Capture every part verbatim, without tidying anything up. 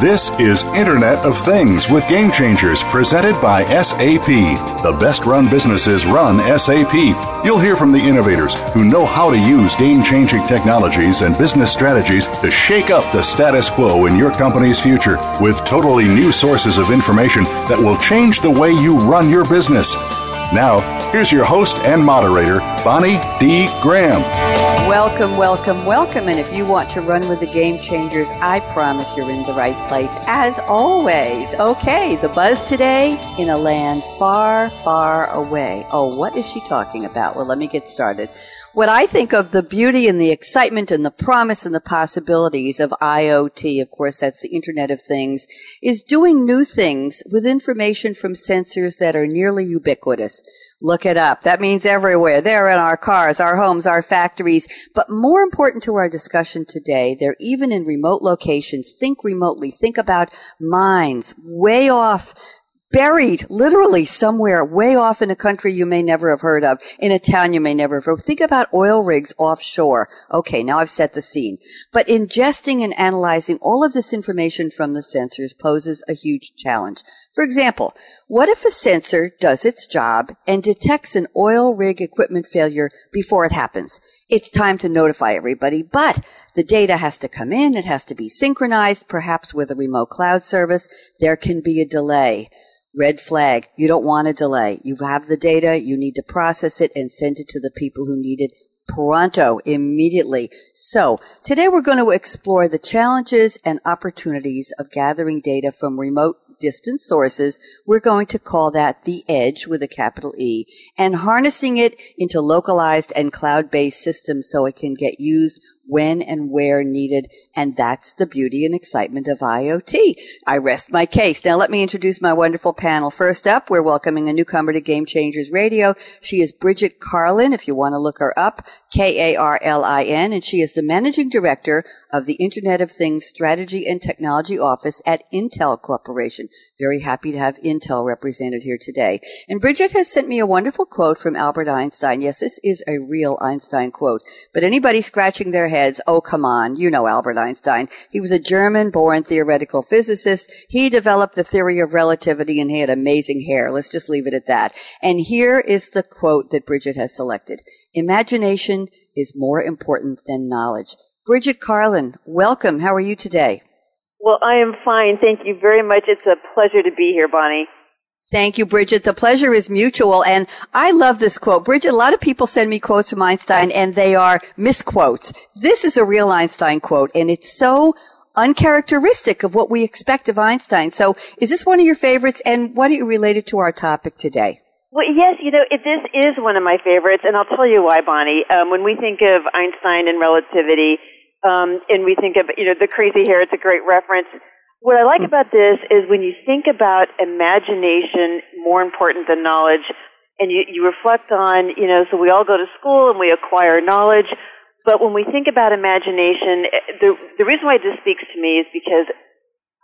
This is Internet of Things with Game Changers, presented by S A P. The best-run businesses run S A P. You'll hear from the innovators who know how to use game-changing technologies and business strategies to shake up the status quo in your company's future with totally new sources of information that will change the way you run your business. Now, here's your host and moderator, Bonnie D. Graham. Welcome, welcome, welcome. And if you want to run with the Game Changers, I promise you're in the right place, as always. Okay, the buzz today, in a land far, far away. Oh, what is she talking about? Well, let me get started. When I think of the beauty and the excitement and the promise and the possibilities of I O T, of course, that's the Internet of Things, is doing new things with information from sensors that are nearly ubiquitous. Look it up. That means everywhere. They're in our cars, our homes, our factories. But more important to our discussion today, they're even in remote locations. Think remotely. Think about mines way off, buried literally somewhere way off in a country you may never have heard of, in a town you may never have heard of. Think about oil rigs offshore. Okay, now I've set the scene. But ingesting and analyzing all of this information from the sensors poses a huge challenge. For example, what if a sensor does its job and detects an oil rig equipment failure before it happens? It's time to notify everybody, but the data has to come in. It has to be synchronized, perhaps with a remote cloud service. There can be a delay. Red flag. You don't want a delay. You have the data. You need to process it and send it to the people who need it pronto, immediately. So today we're going to explore the challenges and opportunities of gathering data from remote distant sources. We're going to call that the edge with a capital E, and harnessing it into localized and cloud-based systems so it can get used when and where needed. And that's the beauty and excitement of I O T. I rest my case. Now let me introduce my wonderful panel. First up, we're welcoming a newcomer to Game Changers Radio. She is Bridget Carlin, if you want to look her up, K A R L I N, and she is the Managing Director of the Internet of Things Strategy and Technology Office at Intel Corporation. Very happy to have Intel represented here today. And Bridget has sent me a wonderful quote from Albert Einstein. Yes, this is a real Einstein quote, but anybody scratching their head, oh, come on. You know Albert Einstein. He was a German-born theoretical physicist. He developed the theory of relativity, and he had amazing hair. Let's just leave it at that. And here is the quote that Bridget has selected. Imagination is more important than knowledge. Bridget Carlin, welcome. How are you today? Well, I am fine. Thank you very much. It's a pleasure to be here, Bonnie. Thank you, Bridget. The pleasure is mutual. And I love this quote. Bridget, a lot of people send me quotes from Einstein and they are misquotes. This is a real Einstein quote, and it's so uncharacteristic of what we expect of Einstein. So is this one of your favorites, and what are you related to our topic today? Well, yes, you know, it, this is one of my favorites, and I'll tell you why, Bonnie. Um, when we think of Einstein and relativity, um, and we think of, you know, the crazy hair, it's a great reference. What I like about this is when you think about imagination more important than knowledge, and you, you reflect on, you know, so we all go to school and we acquire knowledge, but when we think about imagination, the, the reason why this speaks to me is because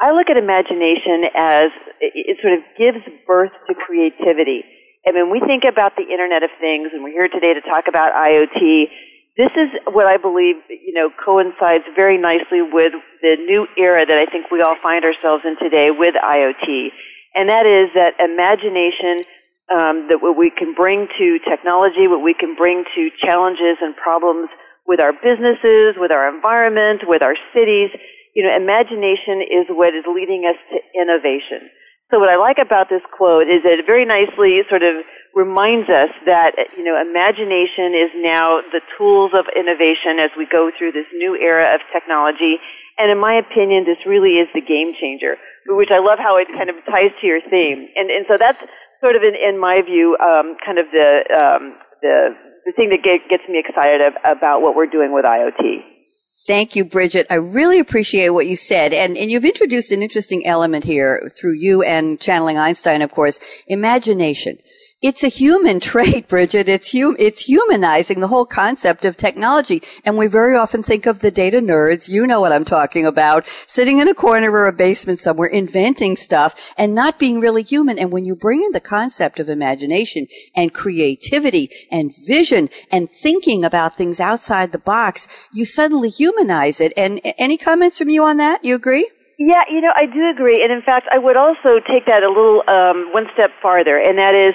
I look at imagination as it, it sort of gives birth to creativity. And when we think about the Internet of Things, and we're here today to talk about I O T, this is what I believe, you know, coincides very nicely with the new era that I think we all find ourselves in today with I O T. And that is that imagination, um, that what we can bring to technology, what we can bring to challenges and problems with our businesses, with our environment, with our cities. You know, imagination is what is leading us to innovation. So what I like about this quote is that it very nicely sort of reminds us that, you know, imagination is now the tools of innovation as we go through this new era of technology. And in my opinion, this really is the game changer. which I love how it kind of ties to your theme. And and so that's sort of, in, in my view, um, kind of the um, the the thing that get, gets me excited about what we're doing with I O T. Thank you, Bridget. I really appreciate what you said. And, and you've introduced an interesting element here through you and channeling Einstein, of course, imagination. It's a human trait, Bridget. It's hum- it's humanizing the whole concept of technology. And we very often think of the data nerds, you know what I'm talking about, sitting in a corner or a basement somewhere inventing stuff and not being really human. And when you bring in the concept of imagination and creativity and vision and thinking about things outside the box, you suddenly humanize it. And any comments from you on that? You agree? Yeah, you know, I do agree. And in fact, I would also take that a little um, one step farther, and that is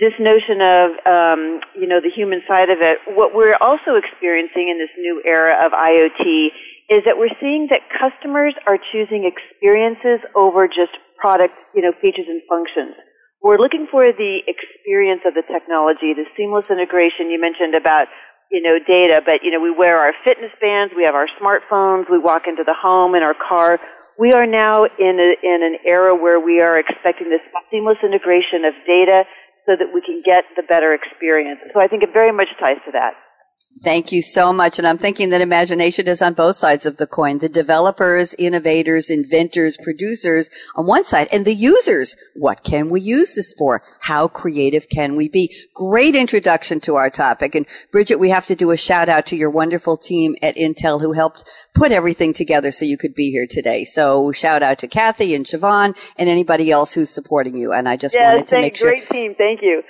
this notion of, um, you know, the human side of it. What we're also experiencing in this new era of I O T is that we're seeing that customers are choosing experiences over just product, you know, features and functions. We're looking for the experience of the technology, the seamless integration you mentioned about, you know, data. But, you know, we wear our fitness bands, we have our smartphones, we walk into the home, in our car. We are now in a, in an era where we are expecting this seamless integration of data so that we can get the better experience. So I think it very much ties to that. Thank you so much. And I'm thinking that imagination is on both sides of the coin. The developers, innovators, inventors, producers on one side, and the users. What can we use this for? How creative can we be? Great introduction to our topic. And Bridget, we have to do a shout out to your wonderful team at Intel who helped put everything together so you could be here today. So shout out to Kathy and Siobhan and anybody else who's supporting you. And I just yes, wanted to make sure. Great team. Thank you.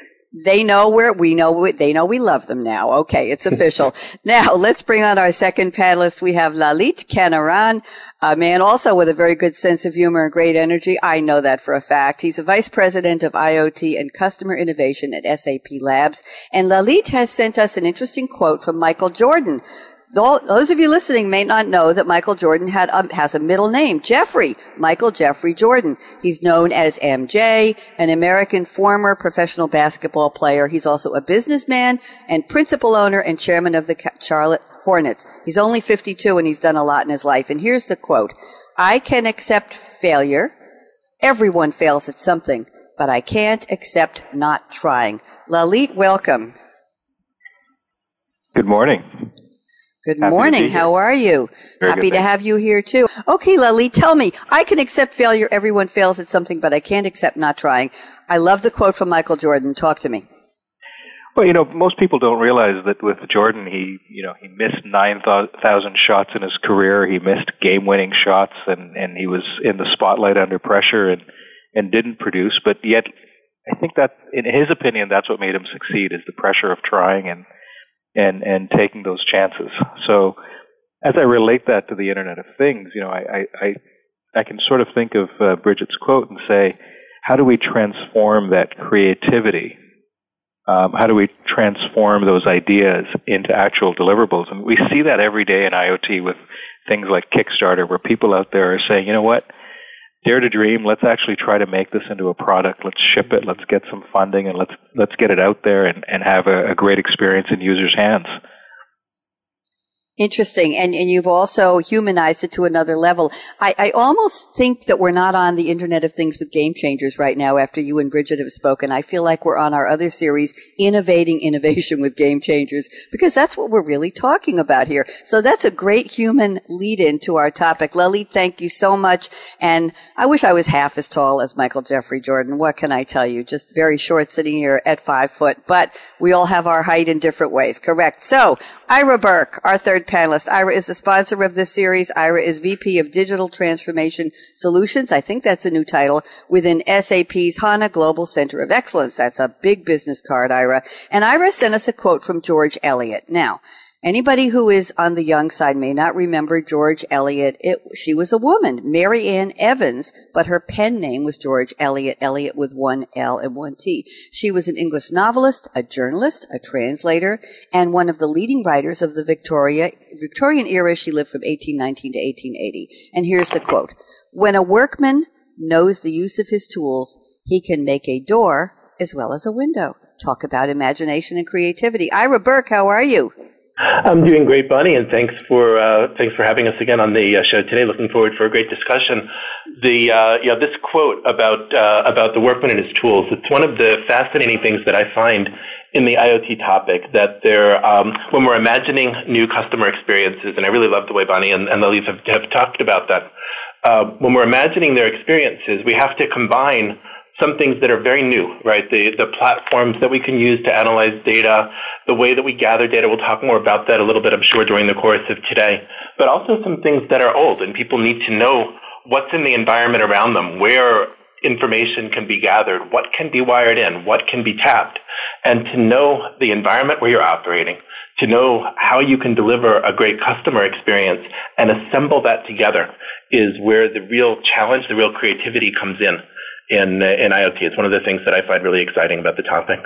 They know where we know, they know we love them now. Okay, it's official. Now, let's bring on our second panelist. We have Lalit Kanaran, a man also with a very good sense of humor and great energy. I know that for a fact. He's a vice president of I O T and customer innovation at S A P Labs. And Lalit has sent us an interesting quote from Michael Jordan. Those of you listening may not know that Michael Jordan had um, has a middle name, Jeffrey, Michael Jeffrey Jordan. He's known as M J, an American former professional basketball player. He's also a businessman and principal owner and chairman of the Charlotte Hornets. He's only fifty-two and he's done a lot in his life. And here's the quote, "I can accept failure. Everyone fails at something, but I can't accept not trying." Lalit, welcome. Good morning. Good Happy morning. How are you? Very Happy to have you here, too. Okay, Lalit, tell me. I can accept failure. Everyone fails at something, but I can't accept not trying. I love the quote from Michael Jordan. Talk to me. Well, you know, most people don't realize that with Jordan, he, you know, he missed nine thousand shots in his career. He missed game-winning shots, and, and he was in the spotlight under pressure and, and didn't produce. But yet, I think that, in his opinion, that's what made him succeed, is the pressure of trying and and and taking those chances. So as I relate that to the Internet of Things, you know, I I, I can sort of think of uh, Bridget's quote and say, how do we transform that creativity? Um, how do we transform those ideas into actual deliverables? And we see that every day in I O T with things like Kickstarter, where people out there are saying, you know what, dare to dream, let's actually try to make this into a product, let's ship it, let's get some funding, and let's let's get it out there and, and have a, a great experience in users' hands. Interesting. And, and you've also humanized it to another level. I, I almost think that we're not on the Internet of Things with Game Changers right now after you and Bridget have spoken. I feel like we're on our other series, Innovating Innovation with Game Changers, because that's what we're really talking about here. So that's a great human lead-in to our topic. Lalit, thank you so much. And I wish I was half as tall as Michael Jeffrey Jordan. What can I tell you? Just very short sitting here at five foot, but we all have our height in different ways. Correct. So Ira Burke, our third panelist. Ira is the sponsor of this series. Ira is V P of Digital Transformation Solutions. I think that's a new title within S A P's HANA Global Center of Excellence. That's a big business card, Ira. And Ira sent us a quote from George Eliot. Now, anybody who is on the young side may not remember George Eliot. It, she was a woman, Mary Ann Evans, but her pen name was George Eliot, Eliot with one L and one T. She was an English novelist, a journalist, a translator, and one of the leading writers of the Victoria, Victorian era. She lived from eighteen nineteen to eighteen eighty. And here's the quote. "When a workman knows the use of his tools, he can make a door as well as a window." Talk about imagination and creativity. Ira Burke, how are you? I'm doing great, Bonnie, and thanks for uh, thanks for having us again on the uh, show today. Looking forward for a great discussion. The uh, you know, this quote about uh, about the workman and his tools. It's one of the fascinating things that I find in the IoT topic, that there, um, when we're imagining new customer experiences, and I really love the way Bonnie and, and Lalit have, have talked about that. Uh, when we're imagining their experiences, we have to combine some things that are very new, right? The the platforms that we can use to analyze data, the way that we gather data. We'll talk more about that a little bit, I'm sure, during the course of today. But also some things that are old, and people need to know what's in the environment around them, where information can be gathered, what can be wired in, what can be tapped, and to know the environment where you're operating, to know how you can deliver a great customer experience and assemble that together is where the real challenge, the real creativity comes in. In, in IoT. It's one of the things that I find really exciting about the topic.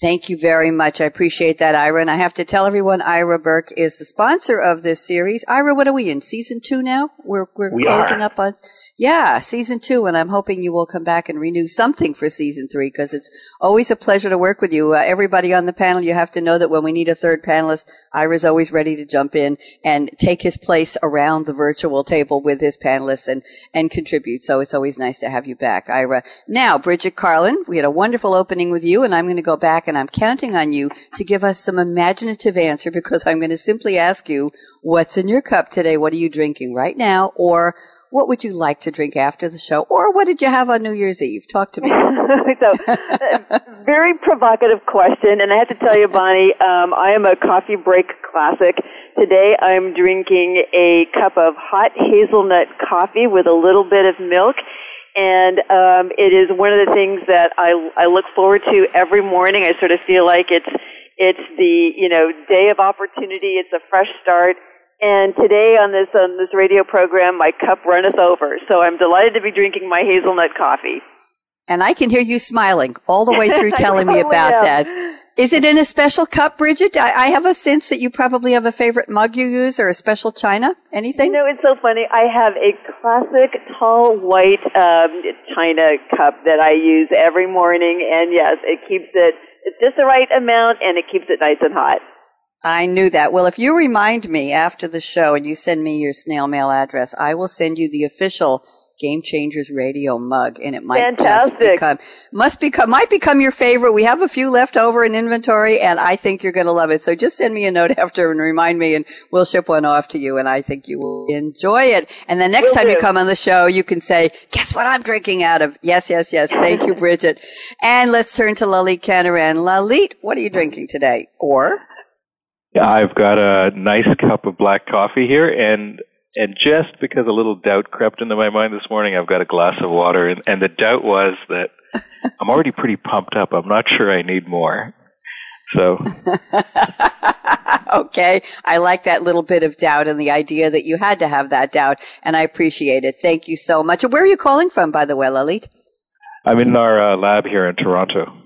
Thank you very much. I appreciate that, Ira. And I have to tell everyone, Ira Burke is the sponsor of this series. Ira, what are we in? Season two now? We're, we're we closing are. up on, yeah, season two. And I'm hoping you will come back and renew something for season three, because it's always a pleasure to work with you. Uh, everybody on the panel, you have to know that when we need a third panelist, Ira's always ready to jump in and take his place around the virtual table with his panelists and, and contribute. So it's always nice to have you back, Ira. Now, Bridget Carlin, we had a wonderful opening with you, and I'm going to go back and I'm counting on you to give us some imaginative answer, because I'm going to simply ask you, what's in your cup today? What are you drinking right now? Or what would you like to drink after the show? Or what did you have on New Year's Eve? Talk to me. So, uh, very provocative question. And I have to tell you, Bonnie, um, I am a coffee break classic. Today I'm drinking a cup of hot hazelnut coffee with a little bit of milk. And um, it is one of the things that I, I look forward to every morning. I sort of feel like it's it's the you know day of opportunity. It's a fresh start. And today on this on this radio program, my cup runneth over. So I'm delighted to be drinking my hazelnut coffee. And I can hear you smiling all the way through telling totally me about am. that. Is it in a special cup, Bridget? I, I have a sense that you probably have a favorite mug you use or a special china. Anything? You know, it's so funny. I have a classic tall white um, china cup that I use every morning, and yes, it keeps it it's just the right amount, and it keeps it nice and hot. I knew that. Well, if you remind me after the show and you send me your snail mail address, I will send you the official Game Changers Radio mug, and it might Fantastic. just become, must become, might become your favorite. We have a few left over in inventory, and I think you're going to love it. So just send me a note after and remind me, and we'll ship one off to you, and I think you will enjoy it. And the next we'll time do. you come on the show, you can say, guess what I'm drinking out of? Yes, yes, yes. Thank you, Bridget. And let's turn to Lalit Kanaran. Lalit, what are you drinking today? Or? Yeah, I've got a nice cup of black coffee here, and And just because a little doubt crept into my mind this morning, I've got a glass of water. And, and the doubt was that I'm already pretty pumped up. I'm not sure I need more. So. Okay. I like that little bit of doubt and the idea that you had to have that doubt. And I appreciate it. Thank you so much. Where are you calling from, by the way, Lalit? I'm in our uh, lab here in Toronto.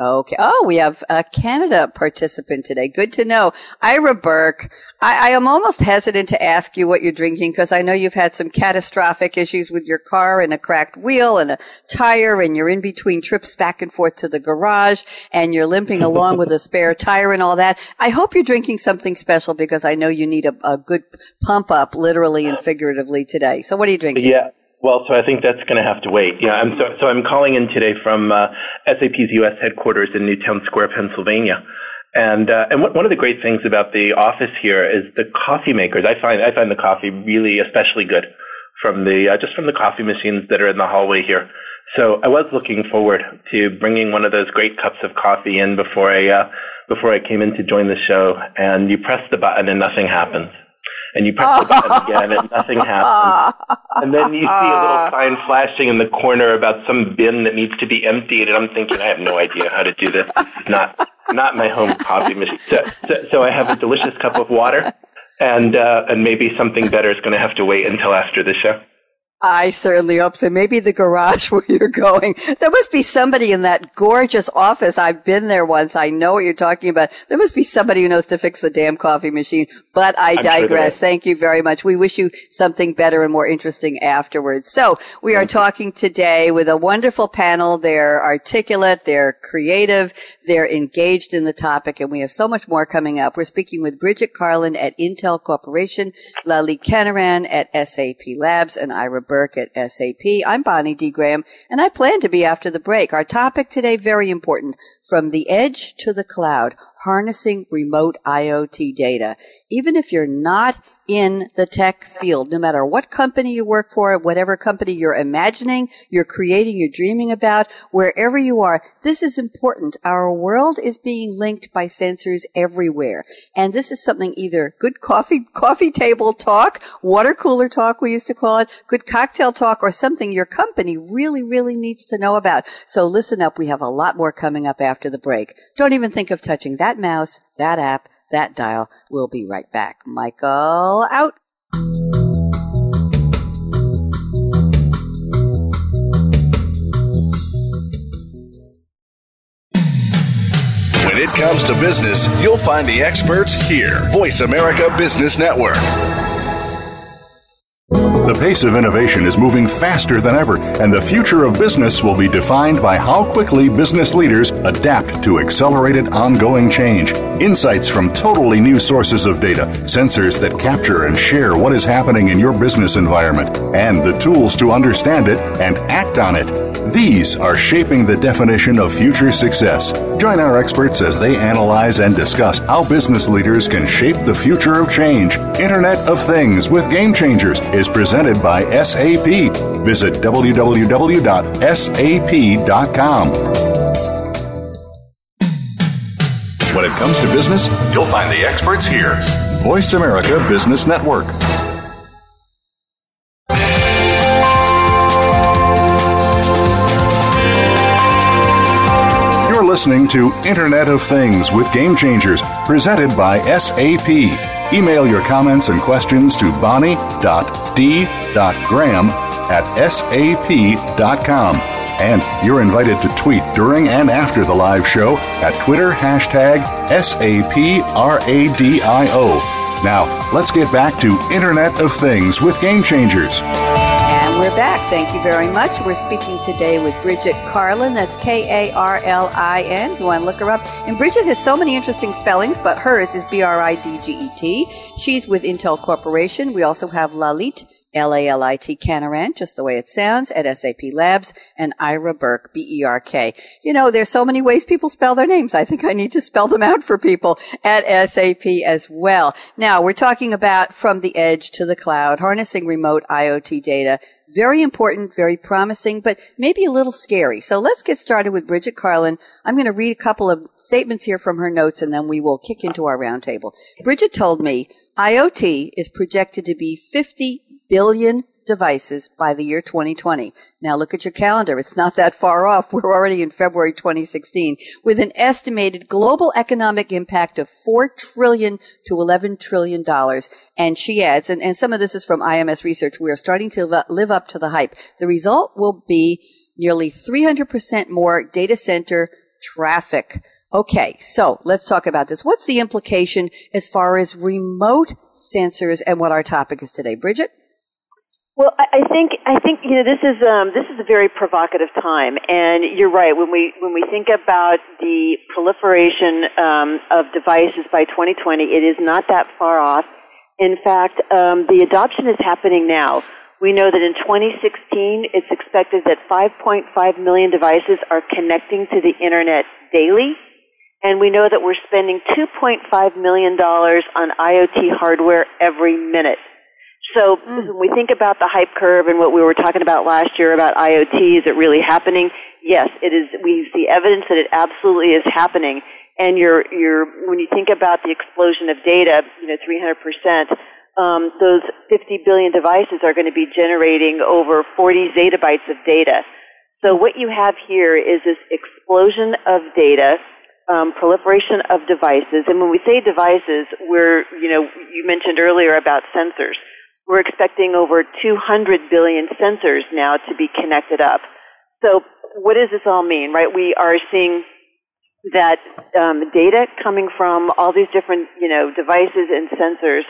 Okay. Oh, we have a Canada participant today. Good to know. Ira Burke, I, I am almost hesitant to ask you what you're drinking, because I know you've had some catastrophic issues with your car and a cracked wheel and a tire, and you're in between trips back and forth to the garage, and you're limping along with a spare tire and all that. I hope you're drinking something special, because I know you need a, a good pump up, literally and figuratively, today. So what are you drinking? Yeah. Well, so I think that's going to have to wait. Yeah, I'm so, so I'm calling in today from uh, S A P's U S headquarters in Newtown Square, Pennsylvania. And uh, and w- one of the great things about the office here is the coffee makers. I find I find the coffee really especially good from the uh, just from the coffee machines that are in the hallway here. So I was looking forward to bringing one of those great cups of coffee in before I uh, before I came in to join the show. And you press the button and nothing happens. And you press the button again, and nothing happens. And then you see a little sign flashing in the corner about some bin that needs to be emptied. And I'm thinking, I have no idea how to do this. This is not, not my home coffee machine. So, so, so I have a delicious cup of water, and uh, and maybe something better is going to have to wait until after the show. I certainly hope so. Maybe the garage where you're going. There must be somebody in that gorgeous office. I've been there once. I know what you're talking about. There must be somebody who knows to fix the damn coffee machine. But I I'm digress. Sure Thank you very much. We wish you something better and more interesting afterwards. So we are talking today with a wonderful panel. They're articulate. They're creative. They're engaged in the topic. And we have so much more coming up. We're speaking with Bridget Carlin at Intel Corporation, Lalit Kanaran at S A P Labs, and Ira Burke at S A P. I'm Bonnie D. Graham, and I plan to be after the break. Our topic today, very important, from the edge to the cloud, harnessing remote I O T data. Even if you're not in the tech field, no matter what company you work for, whatever company you're imagining, you're creating, you're dreaming about, wherever you are, this is important. Our world is being linked by sensors everywhere. And this is something either good coffee, coffee table talk, water cooler talk, we used to call it, good cocktail talk, or something your company really, really needs to know about. So listen up. We have a lot more coming up after the break. Don't even think of touching that mouse, that app, that dial. We'll be right back. Michael, out. When it comes to business, you'll find the experts here. Voice America Business Network. The pace of innovation is moving faster than ever, and the future of business will be defined by how quickly business leaders adapt to accelerated ongoing change. Insights from totally new sources of data, sensors that capture and share what is happening in your business environment, and the tools to understand it and act on it. These are shaping the definition of future success. Join our experts as they analyze and discuss how business leaders can shape the future of change. Internet of Things with Game Changers is presented by S A P. Visit w w w dot s a p dot com. When it comes to business, you'll find the experts here. Voice America Business Network. You're listening to Internet of Things with Game Changers, presented by S A P. Email your comments and questions to bonnie dot d dot graham at s a p dot com. And you're invited to tweet during and after the live show at Twitter hashtag S A P R A D I O. Now, let's get back to Internet of Things with Game Changers. And we're back. Thank you very much. We're speaking today with Bridget Carlin. That's K A R L I N. You want to look her up. And Bridget has so many interesting spellings, but hers is B R I D G E T. She's with Intel Corporation. We also have Lalit L A L I T Kanaran, just the way it sounds, at S A P Labs, and Ira Burke, B E R K. You know, there's so many ways people spell their names. I think I need to spell them out for people at S A P as well. Now, we're talking about from the edge to the cloud, harnessing remote I O T data. Very important, very promising, but maybe a little scary. So let's get started with Bridget Carlin. I'm going to read a couple of statements here from her notes, and then we will kick into our roundtable. Bridget told me I O T is projected to be fifty billion devices by the year twenty twenty. Now look at your calendar. It's not that far off. We're already in February twenty sixteen, with an estimated global economic impact of four trillion to eleven trillion dollars. And she adds, and, and some of this is from I M S research, we are starting to live up to the hype. The result will be nearly three hundred percent more data center traffic. Okay, so let's talk about this. What's the implication as far as remote sensors and what our topic is today? Bridget? Well, I think I think you know this is um, this is a very provocative time, and you're right. When we when we think about the proliferation um, of devices by twenty twenty, it is not that far off. In fact, um, the adoption is happening now. We know that in twenty sixteen, it's expected that five point five million devices are connecting to the internet daily, and we know that we're spending two point five million dollars on I O T hardware every minute. So mm. when we think about the hype curve and what we were talking about last year about I O T, is it really happening? Yes, it is. We see evidence that it absolutely is happening. And you're, you're, when you think about the explosion of data, you know, three hundred percent, um, those fifty billion devices are going to be generating over forty zettabytes of data. So what you have here is this explosion of data. Um, proliferation of devices, and when we say devices, we're, you know, you mentioned earlier about sensors. We're expecting over two hundred billion sensors now to be connected up. So what does this all mean, right? We are seeing that um, data coming from all these different, you know, devices and sensors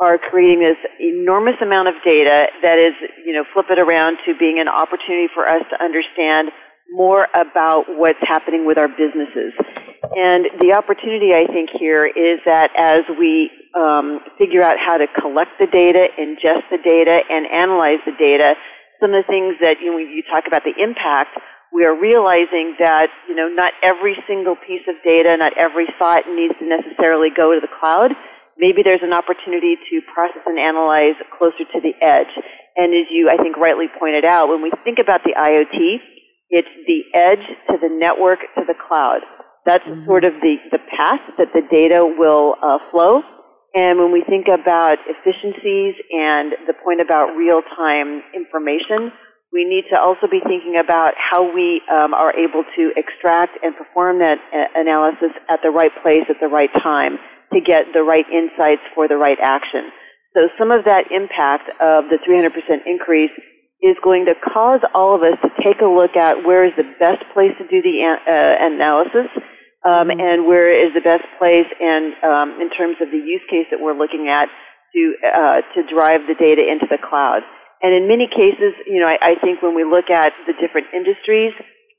are creating this enormous amount of data that is, you know, flip it around to being an opportunity for us to understand more about what's happening with our businesses. And the opportunity, I think, here is that as we um, figure out how to collect the data, ingest the data, and analyze the data, some of the things that, you know, when you talk about the impact, we are realizing that, you know, not every single piece of data, not every thought needs to necessarily go to the cloud. Maybe there's an opportunity to process and analyze closer to the edge. And as you, I think, rightly pointed out, when we think about the IoT, it's the edge to the network to the cloud. That's mm-hmm. sort of the, the path that the data will uh, flow. And when we think about efficiencies and the point about real-time information, we need to also be thinking about how we um, are able to extract and perform that a- analysis at the right place at the right time to get the right insights for the right action. So some of that impact of the three hundred percent increase is going to cause all of us to take a look at where is the best place to do the uh, analysis um, mm-hmm. and where is the best place and um, in terms of the use case that we're looking at to uh, to drive the data into the cloud. And in many cases, you know, I, I think when we look at the different industries,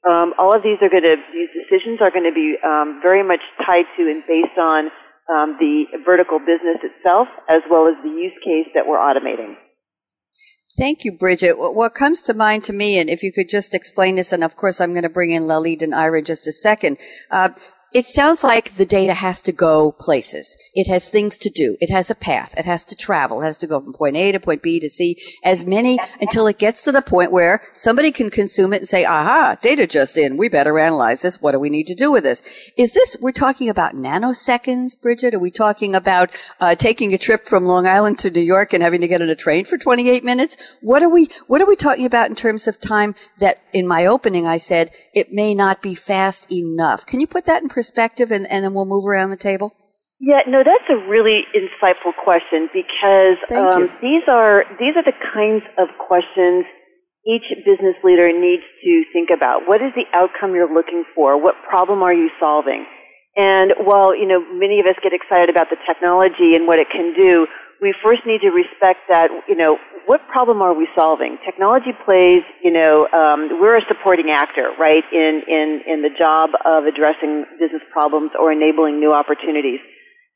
um, all of these are going to, these decisions are going to be um, very much tied to and based on um, the vertical business itself as well as the use case that we're automating. Thank you, Bridget. What comes to mind to me, and if you could just explain this, and of course I'm going to bring in Lalit and Ira in just a second, uh, it sounds like the data has to go places. It has things to do. It has a path. It has to travel. It has to go from point A to point B to C, as many, until it gets to the point where somebody can consume it and say, aha, data just in. We better analyze this. What do we need to do with this? Is this, we're talking about nanoseconds, Bridget? Are we talking about uh, taking a trip from Long Island to New York and having to get on a train for twenty-eight minutes? What are we, what are we talking about in terms of time that in my opening I said it may not be fast enough? Can you put that in perspective? perspective and, and then we'll move around the table? Yeah, no, that's a really insightful question because um, these are these are the kinds of questions each business leader needs to think about. What is the outcome you're looking for? What problem are you solving? And while, you know, many of us get excited about the technology and what it can do, we first need to respect that, you know, what problem are we solving? Technology plays, you know, um, we're a supporting actor, right, in, in, in the job of addressing business problems or enabling new opportunities.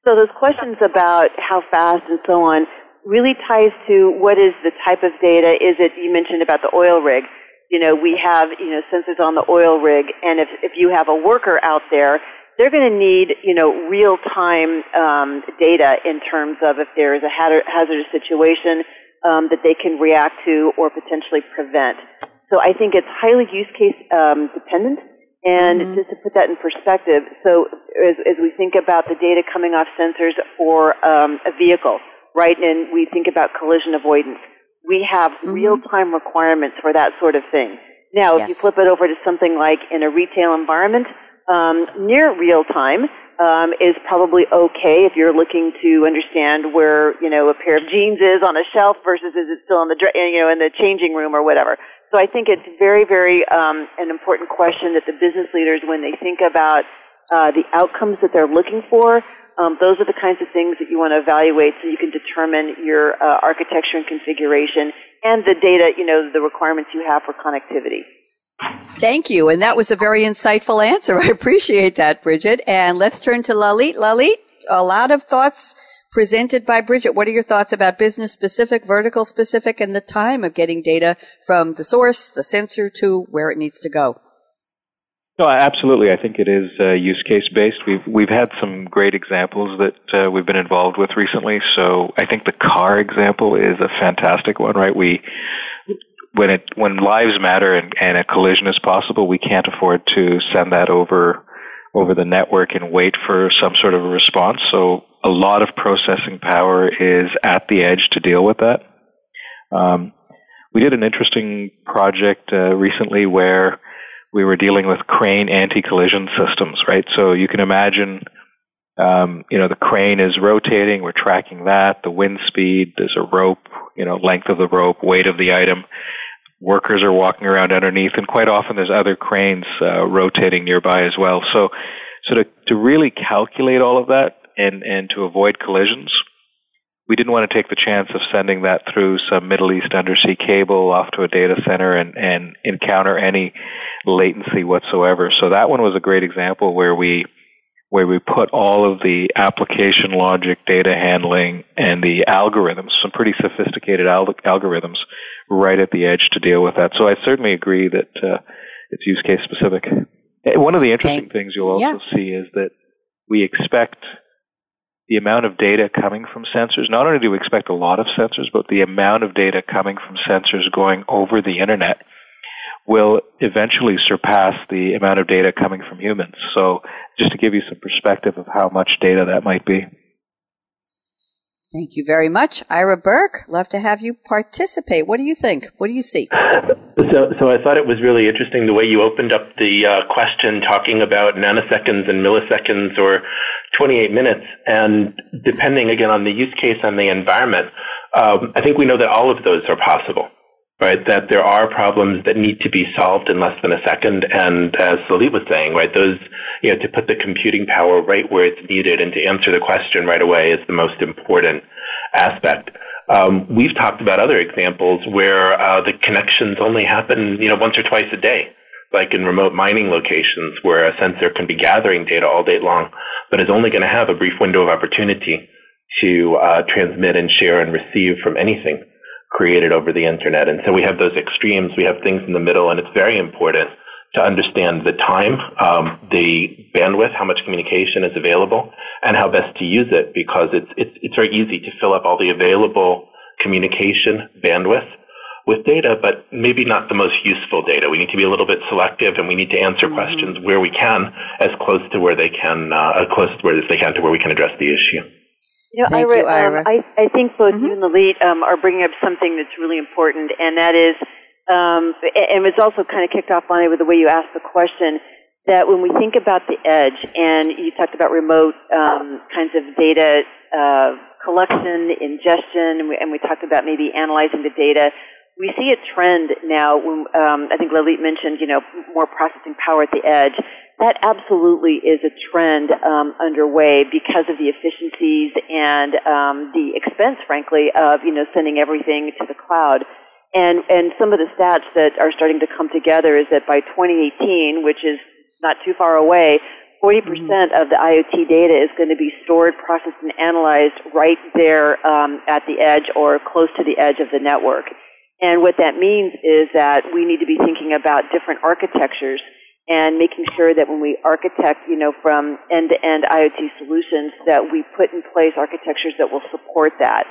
So those questions about how fast and so on really ties to what is the type of data. Is it, you mentioned about the oil rig, you know, we have, you know, sensors on the oil rig, and if, if you have a worker out there, they're going to need, you know, real-time um, data in terms of if there is a hazardous situation um, that they can react to or potentially prevent. So I think it's highly use case um, dependent, and mm-hmm. just to put that in perspective, so as, as we think about the data coming off sensors for um, a vehicle, right, and we think about collision avoidance, we have mm-hmm. real-time requirements for that sort of thing. Now, yes. if you flip it over to something like in a retail environment, Um, near real time um, is probably okay if you're looking to understand where, you know, a pair of jeans is on a shelf versus is it still in the, you know, in the changing room or whatever. So I think it's very, very um, an important question that the business leaders, when they think about uh, the outcomes that they're looking for, um, those are the kinds of things that you want to evaluate so you can determine your uh, architecture and configuration and the data, you know, the requirements you have for connectivity. Thank you. And that was a very insightful answer. I appreciate that, Bridget. And let's turn to Lalit. Lalit, a lot of thoughts presented by Bridget. What are your thoughts about business specific, vertical specific, and the time of getting data from the source, the sensor, to where it needs to go? No, absolutely. I think it is uh, use case based. We've we've had some great examples that uh, we've been involved with recently. So I think the car example is a fantastic one, right? We When it when lives matter and, and a collision is possible, we can't afford to send that over over the network and wait for some sort of a response. So a lot of processing power is at the edge to deal with that. Um, we did an interesting project uh, recently where we were dealing with crane anti-collision systems, right? So you can imagine Um, you know, the crane is rotating. We're tracking that. The wind speed. There's a rope. You know, length of the rope, weight of the item. Workers are walking around underneath, and quite often there's other cranes uh, rotating nearby as well. So, so to, to really calculate all of that and, and to avoid collisions, we didn't want to take the chance of sending that through some Middle East undersea cable off to a data center and, and encounter any latency whatsoever. So that one was a great example where we where we put all of the application logic, data handling, and the algorithms, some pretty sophisticated al- algorithms, right at the edge to deal with that. So I certainly agree that uh, it's use case specific. One of the interesting okay. things you'll also yeah. see is that we expect the amount of data coming from sensors. Not only do we expect a lot of sensors, but the amount of data coming from sensors going over the internet will eventually surpass the amount of data coming from humans. So just to give you some perspective of how much data that might be. Thank you very much. Ira Burke, love to have you participate. What do you think? What do you see? So, so I thought it was really interesting the way you opened up the uh, question talking about nanoseconds and milliseconds or twenty-eight minutes. And depending, again, on the use case and the environment, um, I think we know that all of those are possible. Right, that there are problems that need to be solved in less than a second, and as Lalit was saying, right, those, you know, to put the computing power right where it's needed and to answer the question right away is the most important aspect. Um, we've talked about other examples where uh, the connections only happen, you know, once or twice a day, like in remote mining locations where a sensor can be gathering data all day long, but is only going to have a brief window of opportunity to uh, transmit and share and receive from anything created over the internet. And so we have those extremes, we have things in the middle, and it's very important to understand the time, um, the bandwidth, how much communication is available, and how best to use it, because it's, it's, it's very easy to fill up all the available communication bandwidth with data, but maybe not the most useful data. We need to be a little bit selective, and we need to answer mm-hmm. questions where we can, as close to where they can, uh, as close to where they can to where we can address the issue. You know, Thank Ira, you, Ira. Um, I, I think both mm-hmm. you and Lalit um, are bringing up something that's really important, and that is, um, and it's also kind of kicked off, Bonnie, with the way you asked the question, that when we think about the edge, and you talked about remote um, kinds of data uh, collection, ingestion, and we, and we talked about maybe analyzing the data, we see a trend now. When, um, I think Lalit mentioned, you know, more processing power at the edge. That absolutely is a trend um, underway because of the efficiencies and um, the expense, frankly, of you know sending everything to the cloud. And and some of the stats that are starting to come together is that by twenty eighteen, which is not too far away, forty percent mm-hmm. of the IoT data is going to be stored, processed, and analyzed right there um, at the edge or close to the edge of the network. And what that means is that we need to be thinking about different architectures and making sure that when we architect, you know, from end-to-end IoT solutions, that we put in place architectures that will support that.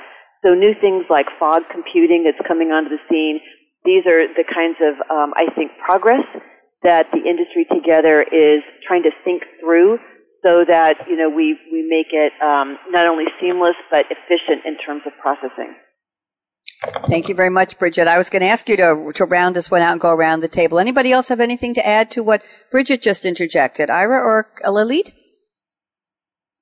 So new things like fog computing that's coming onto the scene, these are the kinds of, um, I think, progress that the industry together is trying to think through so that, you know, we, we make it um, not only seamless but efficient in terms of processing. Thank you very much, Bridget. I was going to ask you to, to round this one out and go around the table. Anybody else have anything to add to what Bridget just interjected? Ira or Lalit?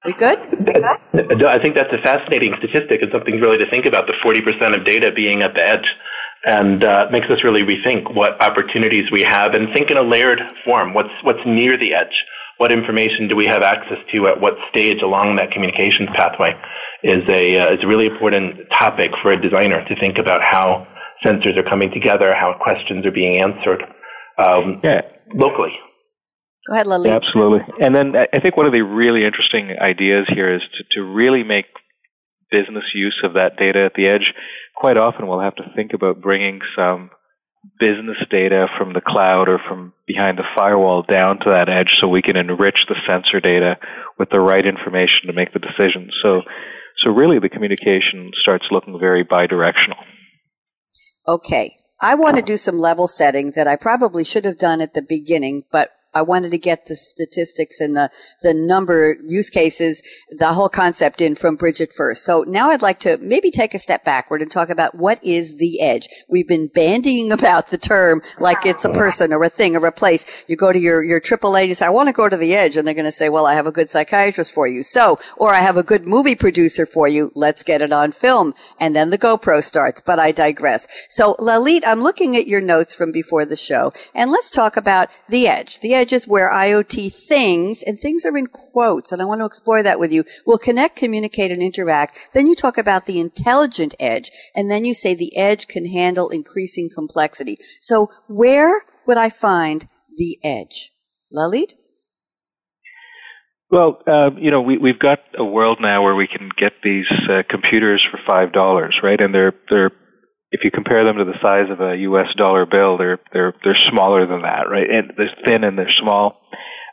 We good? I think that's a fascinating statistic and something really to think about, the forty percent of data being at the edge. And uh, it makes us really rethink what opportunities we have and think in a layered form. What's what's near the edge? What information do we have access to at what stage along that communications pathway is a uh, is a really important topic for a designer to think about how sensors are coming together, how questions are being answered um, yeah. locally. Go ahead, Lalit. Yeah, absolutely. And then I think one of the really interesting ideas here is to, to really make business use of that data at the edge. Quite often we'll have to think about bringing some business data from the cloud or from behind the firewall down to that edge so we can enrich the sensor data with the right information to make the decision. So so really the communication starts looking very bidirectional. Okay. I want to do some level setting that I probably should have done at the beginning, but I wanted to get the statistics and the, the number use cases, the whole concept in from Bridget first. So now I'd like to maybe take a step backward and talk about what is the edge. We've been bandying about the term like it's a person or a thing or a place. You go to your, your triple A and you say, I want to go to the edge. And they're going to say, well, I have a good psychiatrist for you. So, or I have a good movie producer for you. Let's get it on film. And then the GoPro starts, but I digress. So Lalit, I'm looking at your notes from before the show and let's talk about the edge. The edge is where I O T things, and things are in quotes, and I want to explore that with you, will connect, communicate, and interact. Then you talk about the intelligent edge, and then you say the edge can handle increasing complexity. So where would I find the edge? Lalit? Well, uh, you know, we, we've got a world now where we can get these uh, computers for five dollars, right? And they're they're if you compare them to the size of a U S dollar bill, they're they're they're smaller than that, right? And they're thin and they're small.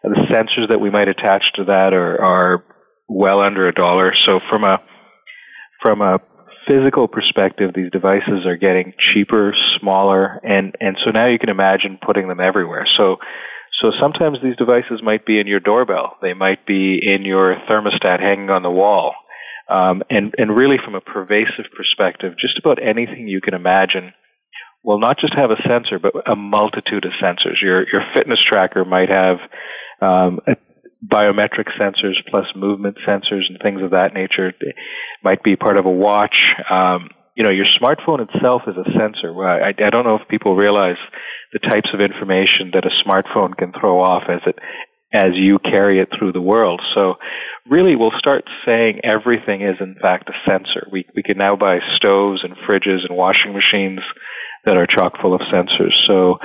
And the sensors that we might attach to that are, are well under a dollar. So from a from a physical perspective, these devices are getting cheaper, smaller, and, and so now you can imagine putting them everywhere. So so sometimes these devices might be in your doorbell, they might be in your thermostat hanging on the wall. Um, and, and really, from a pervasive perspective, just about anything you can imagine will not just have a sensor, but a multitude of sensors. Your your fitness tracker might have um, biometric sensors plus movement sensors and things of that nature. It might be part of a watch. Um, you know, your smartphone itself is a sensor. I, I don't know if people realize the types of information that a smartphone can throw off as it. as you carry it through the world. So really, we'll start saying everything is, in fact, a sensor. We we can now buy stoves and fridges and washing machines that are chock full of sensors. So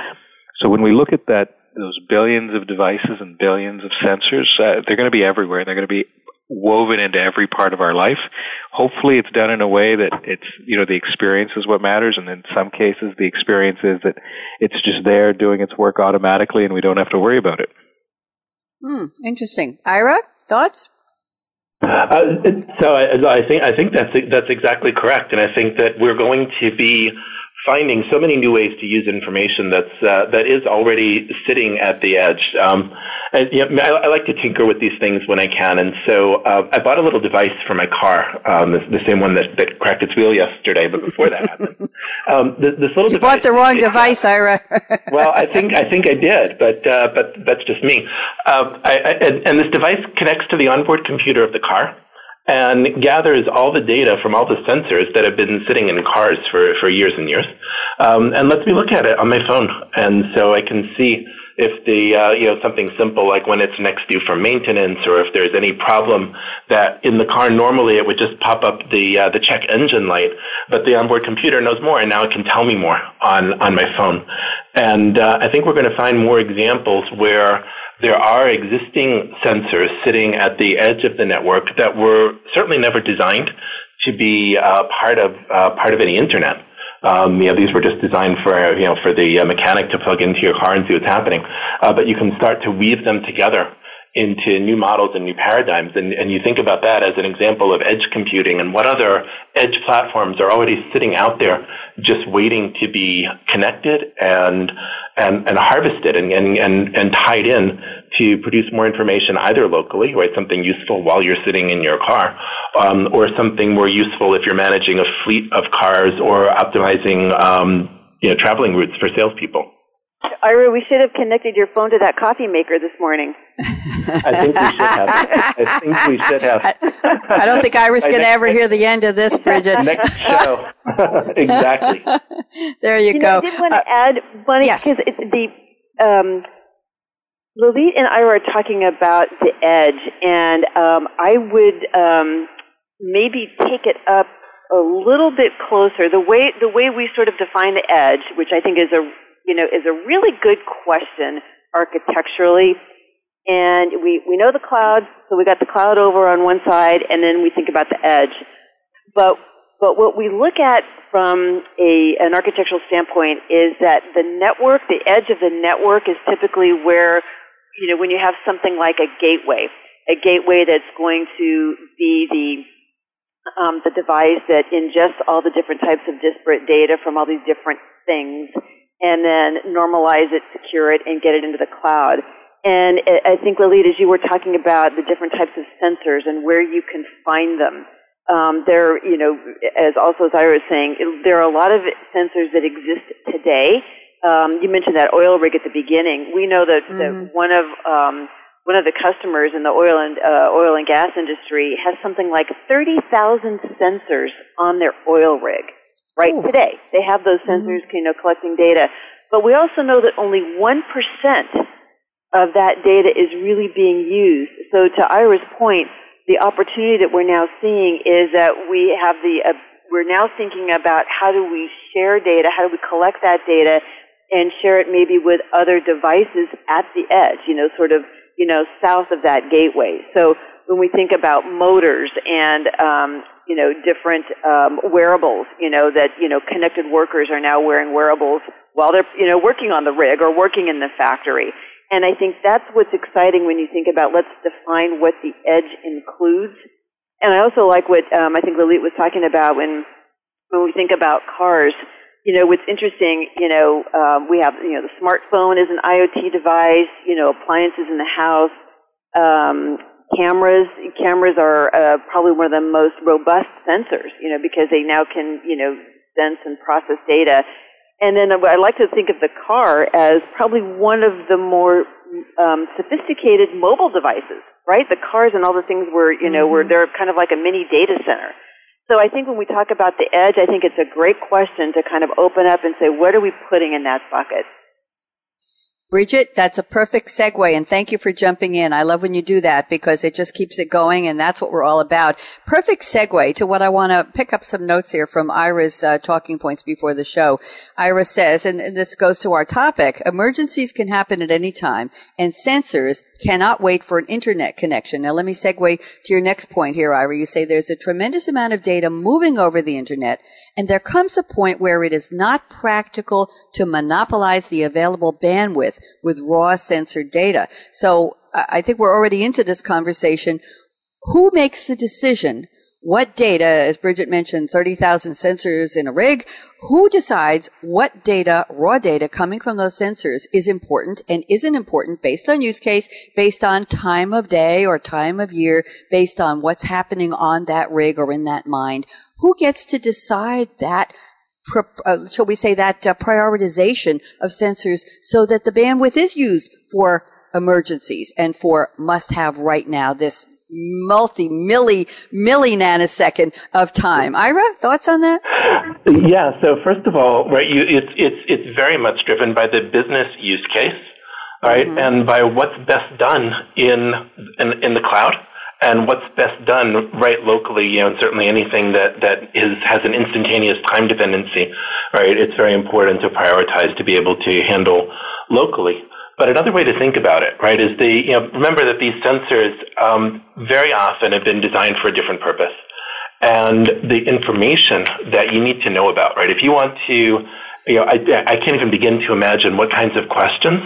so when we look at that, those billions of devices and billions of sensors, uh, they're going to be everywhere. They're going to be woven into every part of our life. Hopefully, it's done in a way that it's, you know, the experience is what matters. And in some cases, the experience is that it's just there doing its work automatically and we don't have to worry about it. Hmm, interesting. Ira, thoughts? Uh, so I, I think I think that's that's exactly correct, and I think that we're going to be finding so many new ways to use information that's uh, that is already sitting at the edge. Um, and, you know, I, I like to tinker with these things when I can, and so uh, I bought a little device for my car, um, the, the same one that, that cracked its wheel yesterday. But before that happened, um, this, this little you device, bought the wrong it, device, Ira. Well, I think I think I did, but uh, but that's just me. Uh, I, I, and, and this device connects to the onboard computer of the car and gathers all the data from all the sensors that have been sitting in cars for, for years and years, um, and lets me look at it on my phone. And so I can see if the uh, you know, something simple like when it's next due for maintenance, or if there's any problem that in the car normally it would just pop up the uh, the check engine light, but the onboard computer knows more, and now it can tell me more on on my phone. And uh, I think we're going to find more examples where there are existing sensors sitting at the edge of the network that were certainly never designed to be uh, part of uh, part of any internet. Um, you know, these were just designed for you know for the mechanic to plug into your car and see what's happening. Uh, but you can start to weave them together into new models and new paradigms, and, and you think about that as an example of edge computing and what other edge platforms are already sitting out there just waiting to be connected and and, and harvested and, and, and, and tied in to produce more information, either locally, right, something useful while you're sitting in your car, um, or something more useful if you're managing a fleet of cars or optimizing um, you know, traveling routes for salespeople. Ira, we should have connected your phone to that coffee maker this morning. I think we should have. I think we should have. I, I don't think Ira's going to ever hear the end of this, Bridget. Next show. Exactly. There you, you go. Know, I did want to uh, add one, because yes. the um, Lalit and Ira are talking about the edge, and um, I would um, maybe take it up a little bit closer. The way the way we sort of define the edge, which I think is a you know, is a really good question architecturally. And we, we know the cloud, so we got the cloud over on one side, and then we think about the edge. But but what we look at from a an architectural standpoint is that the network, the edge of the network is typically where, you know, when you have something like a gateway, a gateway that's going to be the um, the device that ingests all the different types of disparate data from all these different things, and then normalize it, secure it, and get it into the cloud. And I think, Lalit, as you were talking about the different types of sensors and where you can find them, um, there, you know, as also as Ira was saying, it, there are a lot of sensors that exist today. Um, you mentioned that oil rig at the beginning. We know that, mm-hmm. that one of um, one of the customers in the oil and uh, oil and gas industry has something like thirty thousand sensors on their oil rig. Right Ooh. Today, they have those sensors, mm-hmm. you know, collecting data. But we also know that only one percent of that data is really being used. So to Ira's point, the opportunity that we're now seeing is that we have the, uh, we're now thinking about how do we share data, how do we collect that data and share it maybe with other devices at the edge, you know, sort of, you know, south of that gateway. So when we think about motors and, um, you know, different um, wearables, you know, that, you know, connected workers are now wearing wearables while they're, you know, working on the rig or working in the factory. And I think that's what's exciting when you think about let's define what the edge includes. And I also like what um, I think Lalit was talking about when when we think about cars. You know, what's interesting, you know, um, we have, you know, the smartphone is an IoT device, you know, appliances in the house, um, cameras. Cameras are uh, probably one of the most robust sensors, you know, because they now can, you know, sense and process data. And then I like to think of the car as probably one of the more um, sophisticated mobile devices, right? The cars and all the things were, you know, mm-hmm. were they're kind of like a mini data center. So I think when we talk about the edge, I think it's a great question to kind of open up and say, what are we putting in that bucket? Bridget, that's a perfect segue, and thank you for jumping in. I love when you do that because it just keeps it going, and that's what we're all about. Perfect segue to what I want to pick up some notes here from Ira's uh, talking points before the show. Ira says, and, and this goes to our topic, emergencies can happen at any time, and sensors cannot wait for an internet connection. Now, let me segue to your next point here, Ira. You say there's a tremendous amount of data moving over the internet, and there comes a point where it is not practical to monopolize the available bandwidth with raw sensor data. So I think we're already into this conversation. Who makes the decision? What data, as Bridget mentioned, thirty thousand sensors in a rig, who decides what data, raw data coming from those sensors is important and isn't important based on use case, based on time of day or time of year, based on what's happening on that rig or in that mine? Who gets to decide that Uh, shall we say that uh, prioritization of sensors so that the bandwidth is used for emergencies and for must-have right now, this multi-milli, milli-nanosecond of time. Ira, thoughts on that? Yeah, so first of all, right, you, it's, it's, it's very much driven by the business use case, right, mm-hmm. and by what's best done in, in, in the cloud. And what's best done right locally, you know, and certainly anything that, that is, has an instantaneous time dependency, right? It's very important to prioritize to be able to handle locally. But another way to think about it, right, is the, you know, remember that these sensors, um, very often have been designed for a different purpose. And the information that you need to know about, right? If you want to, you know, I, I can't even begin to imagine what kinds of questions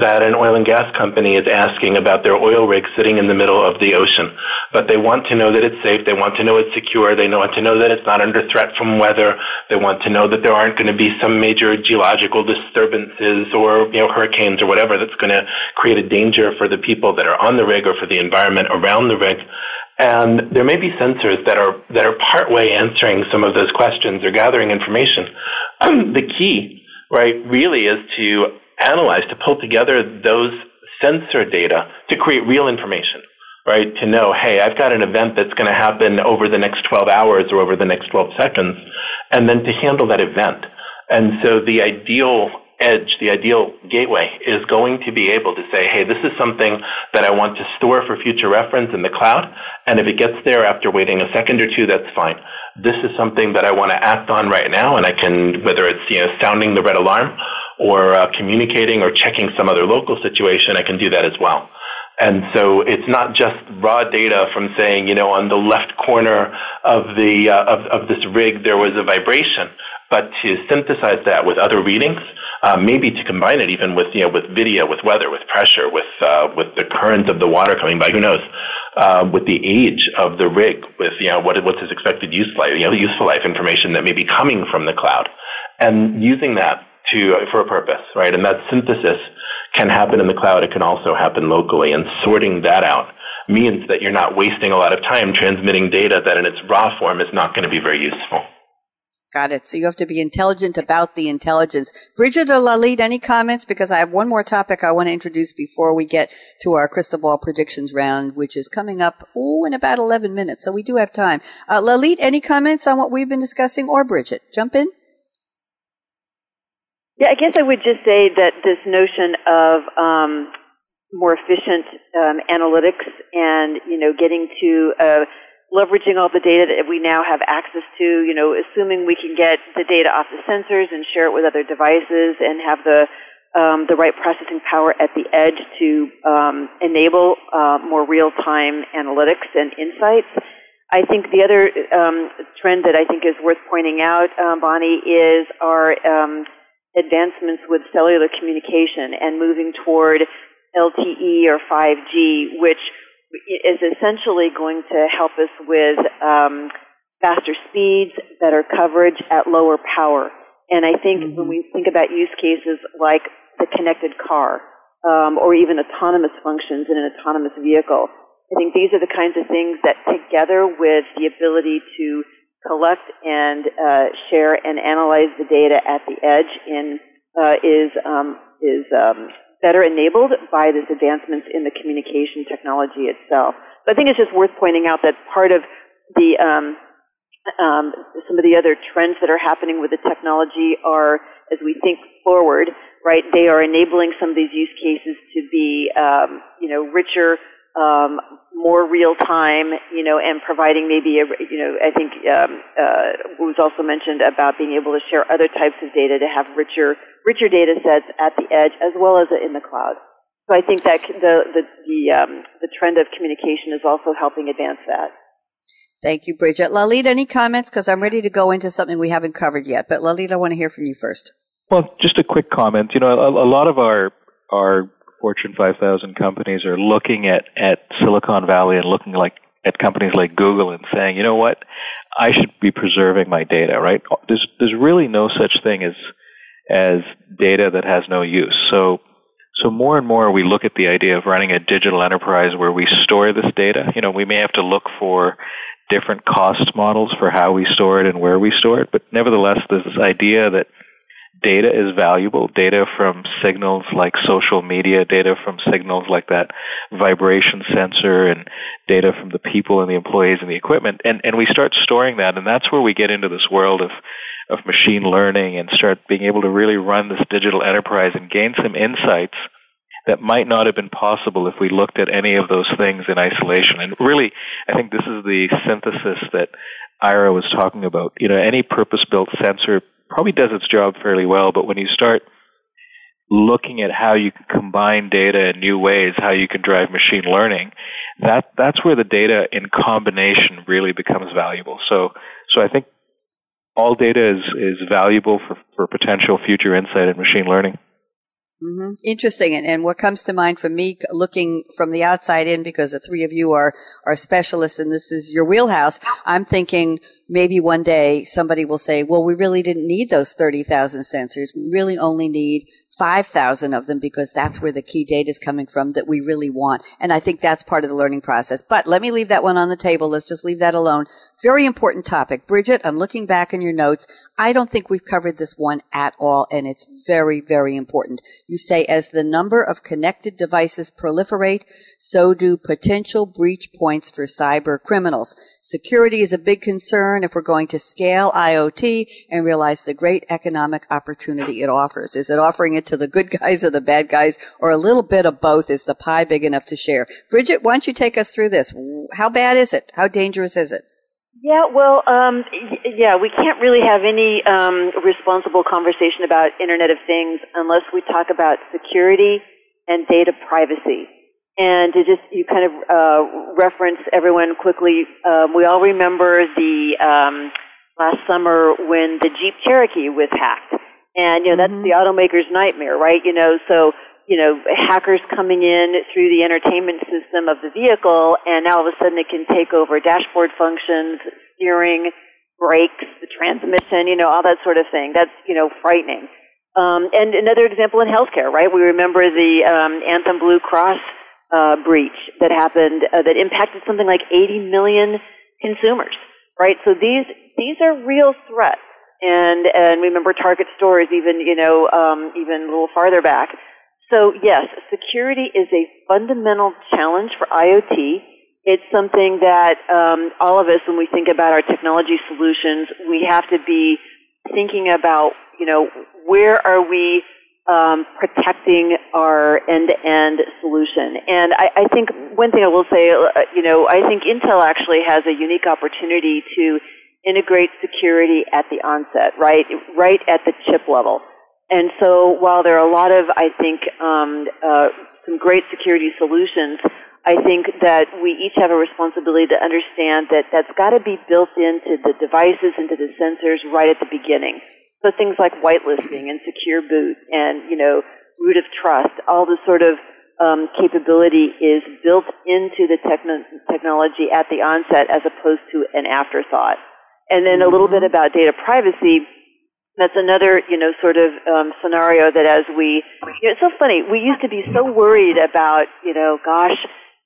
that an oil and gas company is asking about their oil rig sitting in the middle of the ocean. But they want to know that it's safe. They want to know it's secure. They want to know that it's not under threat from weather. They want to know that there aren't going to be some major geological disturbances or, you know, hurricanes or whatever that's going to create a danger for the people that are on the rig or for the environment around the rig. And there may be sensors that are that are partway answering some of those questions or gathering information. Um, the key, right, really is to analyze, to pull together those sensor data to create real information, right, to know, hey, I've got an event that's going to happen over the next twelve hours or over the next twelve seconds, and then to handle that event. And so the ideal edge, the ideal gateway is going to be able to say, hey, this is something that I want to store for future reference in the cloud, and if it gets there after waiting a second or two, that's fine. This is something that I want to act on right now, and I can, whether it's, you know, sounding the red alarm or uh, communicating or checking some other local situation, I can do that as well. And so it's not just raw data from saying, you know, on the left corner of the uh, of, of this rig there was a vibration, but to synthesize that with other readings, uh, maybe to combine it even with, you know, with video, with weather, with pressure, with uh, with the current of the water coming by, who knows, uh, with the age of the rig, with, you know, what what's its expected use life, you know, the useful life information that may be coming from the cloud, and using that to for a purpose, right? And that synthesis can happen in the cloud. It can also happen locally. And sorting that out means that you're not wasting a lot of time transmitting data that in its raw form is not going to be very useful. Got it. So you have to be intelligent about the intelligence. Bridget or Lalit, any comments? Because I have one more topic I want to introduce before we get to our crystal ball predictions round, which is coming up, oh, in about eleven minutes. So we do have time. Uh, Lalit, any comments on what we've been discussing? Or Bridget, jump in. Yeah, I guess I would just say that this notion of um, more efficient um, analytics and, you know, getting to uh, leveraging all the data that we now have access to, you know, assuming we can get the data off the sensors and share it with other devices and have the um, the right processing power at the edge to um, enable uh, more real-time analytics and insights. I think the other um, trend that I think is worth pointing out, um, Bonnie, is our um, advancements with cellular communication and moving toward L T E or five G, which is essentially going to help us with um, faster speeds, better coverage at lower power. And I think mm-hmm. when we think about use cases like the connected car um, or even autonomous functions in an autonomous vehicle, I think these are the kinds of things that together with the ability to collect and uh, share and analyze the data at the edge in, uh, is um, is um better enabled by this advancements in the communication technology itself. But I think it's just worth pointing out that part of the um, um, some of the other trends that are happening with the technology are, as we think forward, right? They are enabling some of these use cases to be, um, you know, richer, um, more real time, you know, and providing maybe a, you know, I think um, uh, was also mentioned about being able to share other types of data to have richer. richer data sets at the edge as well as in the cloud. So I think that the the the, um, the trend of communication is also helping advance that. Thank you, Bridget. Lalit, any comments? Because I'm ready to go into something we haven't covered yet. But Lalit, I want to hear from you first. Well, just a quick comment. You know, a, a lot of our our Fortune five thousand companies are looking at, at Silicon Valley and looking like at companies like Google and saying, you know what, I should be preserving my data, right? There's there's really no such thing as as data that has no use. So so more and more we look at the idea of running a digital enterprise where we store this data. You know, we may have to look for different cost models for how we store it and where we store it, but nevertheless there's this idea that data is valuable, data from signals like social media, data from signals like that vibration sensor, and data from the people and the employees and the equipment. And and we start storing that, and that's where we get into this world of, of machine learning and start being able to really run this digital enterprise and gain some insights that might not have been possible if we looked at any of those things in isolation. And really, I think this is the synthesis that Ira was talking about. You know, any purpose-built sensor probably does its job fairly well, but when you start looking at how you can combine data in new ways, how you can drive machine learning, that that's where the data in combination really becomes valuable. So so I think all data is, is valuable for, for potential future insight in machine learning. Mm-hmm. Interesting. And, and what comes to mind for me looking from the outside in, because the three of you are, are specialists and this is your wheelhouse, I'm thinking maybe one day somebody will say, well, we really didn't need those thirty thousand sensors. We really only need five thousand of them because that's where the key data is coming from that we really want. And I think that's part of the learning process. But let me leave that one on the table. Let's just leave that alone. Very important topic. Bridget, I'm looking back in your notes. I don't think we've covered this one at all, and it's very, very important. You say, as the number of connected devices proliferate, so do potential breach points for cyber criminals. Security is a big concern if we're going to scale I O T and realize the great economic opportunity it offers. Is it offering it to the good guys or the bad guys, or a little bit of both? Is the pie big enough to share? Bridget, why don't you take us through this? How bad is it? How dangerous is it? Yeah, well, um, yeah, we can't really have any um, responsible conversation about Internet of Things unless we talk about security and data privacy. And to just, you kind of uh, reference everyone quickly, um, we all remember the um, last summer when the Jeep Cherokee was hacked. And, you know, that's mm-hmm. the automaker's nightmare, right? You know, so, you know, hackers coming in through the entertainment system of the vehicle, and now all of a sudden it can take over dashboard functions, steering, brakes, the transmission, you know, all that sort of thing. That's, you know, frightening. Um, and another example in healthcare, right? We remember the um, Anthem Blue Cross uh, breach that happened uh, that impacted something like eighty million consumers, right? So these these are real threats. And and remember Target stores, even you know um, even a little farther back. So yes, security is a fundamental challenge for I O T. It's something that um, all of us, when we think about our technology solutions, we have to be thinking about, you know, where are we um, protecting our end-to-end solution. And I, I think one thing I will say, you know, I think Intel actually has a unique opportunity to integrate security at the onset, right, right at the chip level. And so while there are a lot of, I think, um, uh, some great security solutions, I think that we each have a responsibility to understand that that's got to be built into the devices, into the sensors right at the beginning. So things like whitelisting and secure boot and, you know, root of trust, all this sort of um, capability is built into the techn- technology at the onset as opposed to an afterthought. And then a little bit about data privacy. That's another, you know, sort of um, scenario that as we, you know, it's so funny. We used to be so worried about, you know, gosh,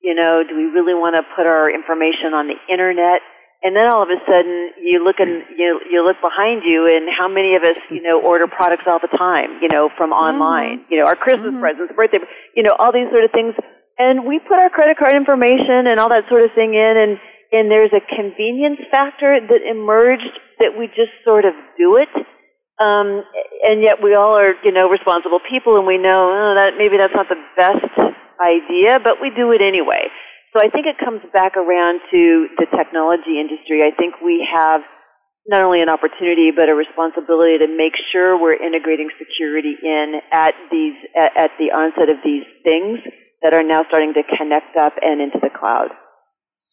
you know, do we really want to put our information on the internet? And then all of a sudden, you look and you you look behind you, and how many of us, you know, order products all the time, you know, from online, mm-hmm. you know, our Christmas mm-hmm. presents, birthday, you know, all these sort of things, and we put our credit card information and all that sort of thing in, and and there's a convenience factor that emerged that we just sort of do it. Um, and yet we all are, you know, responsible people, and we know oh, that maybe that's not the best idea, but we do it anyway. So I think it comes back around to the technology industry. I think we have not only an opportunity but a responsibility to make sure we're integrating security in at these at, at the onset of these things that are now starting to connect up and into the cloud.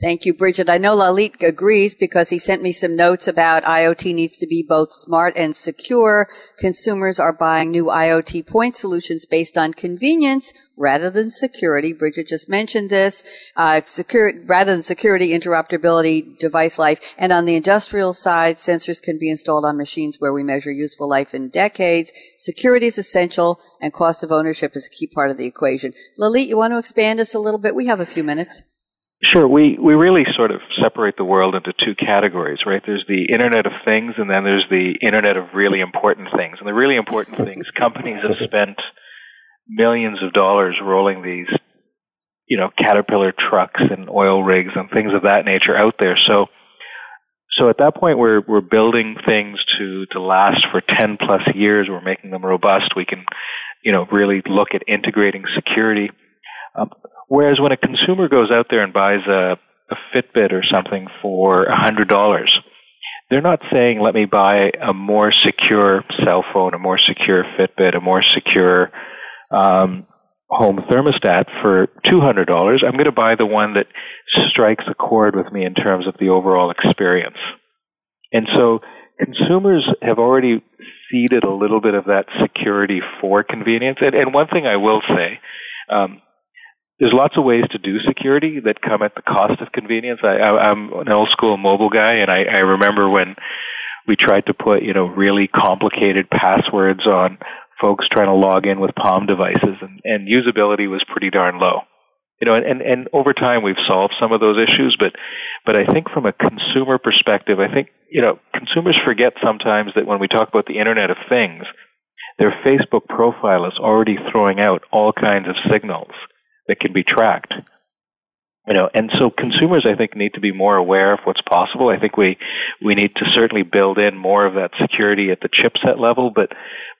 Thank you, Bridget. I know Lalit agrees because he sent me some notes about I O T needs to be both smart and secure. Consumers are buying new I O T point solutions based on convenience rather than security. Bridget just mentioned this. Uh, secure, rather than security, interoperability, device life. And on the industrial side, sensors can be installed on machines where we measure useful life in decades. Security is essential, and cost of ownership is a key part of the equation. Lalit, you want to expand us a little bit? We have a few minutes. Sure. We, we really sort of separate the world into two categories, right? There's the Internet of Things, and then there's the Internet of Really Important Things. And the really important things, companies have spent millions of dollars rolling these, you know, Caterpillar trucks and oil rigs and things of that nature out there. So, so at that point, we're, we're building things to, to last for ten plus years. We're making them robust. We can, you know, really look at integrating security. Um, Whereas when a consumer goes out there and buys a, a Fitbit or something for one hundred dollars, they're not saying, let me buy a more secure cell phone, a more secure Fitbit, a more secure um, home thermostat for two hundred dollars. I'm going to buy the one that strikes a chord with me in terms of the overall experience. And so consumers have already seeded a little bit of that security for convenience. And, and one thing I will say, um, there's lots of ways to do security that come at the cost of convenience. I, I, I'm an old school mobile guy, and I, I remember when we tried to put, you know, really complicated passwords on folks trying to log in with Palm devices, and, and usability was pretty darn low. You know, and, and over time we've solved some of those issues, but but I think from a consumer perspective, I think, you know, consumers forget sometimes that when we talk about the Internet of Things, their Facebook profile is already throwing out all kinds of signals that can be tracked, you know, and so consumers, I think, need to be more aware of what's possible. I think we, we need to certainly build in more of that security at the chipset level, but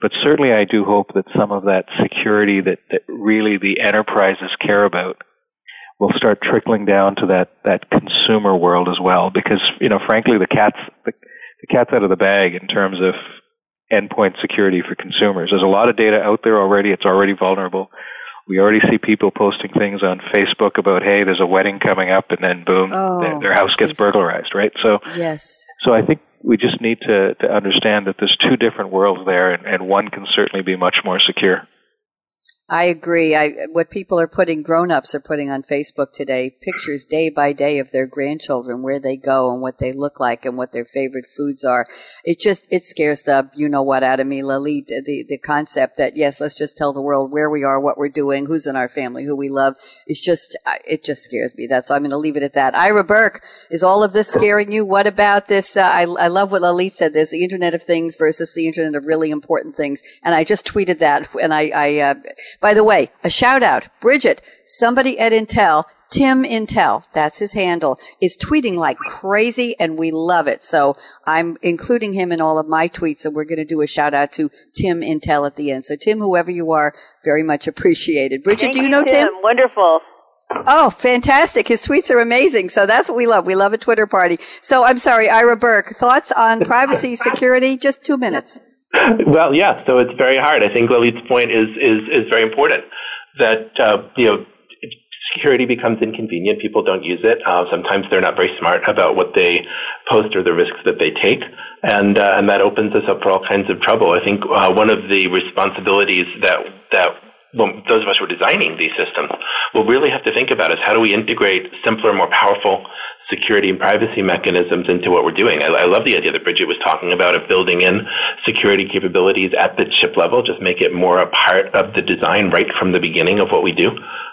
but certainly I do hope that some of that security that, that really the enterprises care about will start trickling down to that, that consumer world as well, because, you know, frankly, the cat's the, the cat's out of the bag in terms of endpoint security for consumers. There's a lot of data out there already. It's already vulnerable. We already see people posting things on Facebook about, hey, there's a wedding coming up, and then boom, oh, their, their house gets burglarized, right? So, yes. So I think we just need to, to understand that there's two different worlds there, and, and one can certainly be much more secure. I agree. I, what people are putting, grown-ups are putting on Facebook today, pictures day by day of their grandchildren, where they go and what they look like and what their favorite foods are. It just, it scares the you-know-what out of me, Lalit, the, the concept that, yes, let's just tell the world where we are, what we're doing, who's in our family, who we love. It's just, it just scares me. That's, so I'm going to leave it at that. Ira Burke, is all of this scaring you? What about this? Uh, I, I love what Lalit said. There's the Internet of Things versus the Internet of really important things. And I just tweeted that, and I, I, uh, by the way, a shout out, Bridget, somebody at Intel, Tim Intel, that's his handle, is tweeting like crazy, and we love it. So I'm including him in all of my tweets, and we're going to do a shout out to Tim Intel at the end. So Tim, whoever you are, very much appreciated. Bridget, Thanks, do you know Tim? Tim? Wonderful. Oh, fantastic. His tweets are amazing. So that's what we love. We love a Twitter party. So I'm sorry, Ira Burke, thoughts on privacy, security, just two minutes. Well, yeah, so it's very hard. I think Lalit's point is, is, is very important, that, uh, you know, security becomes inconvenient. People don't use it. Uh, sometimes they're not very smart about what they post or the risks that they take. And, uh, and that opens us up for all kinds of trouble. I think uh, one of the responsibilities that, that well, those of us who are designing these systems will really have to think about is how do we integrate simpler, more powerful security and privacy mechanisms into what we're doing. I, I love the idea that Bridget was talking about of building in security capabilities at the chip level, just make it more a part of the design right from the beginning of what we do,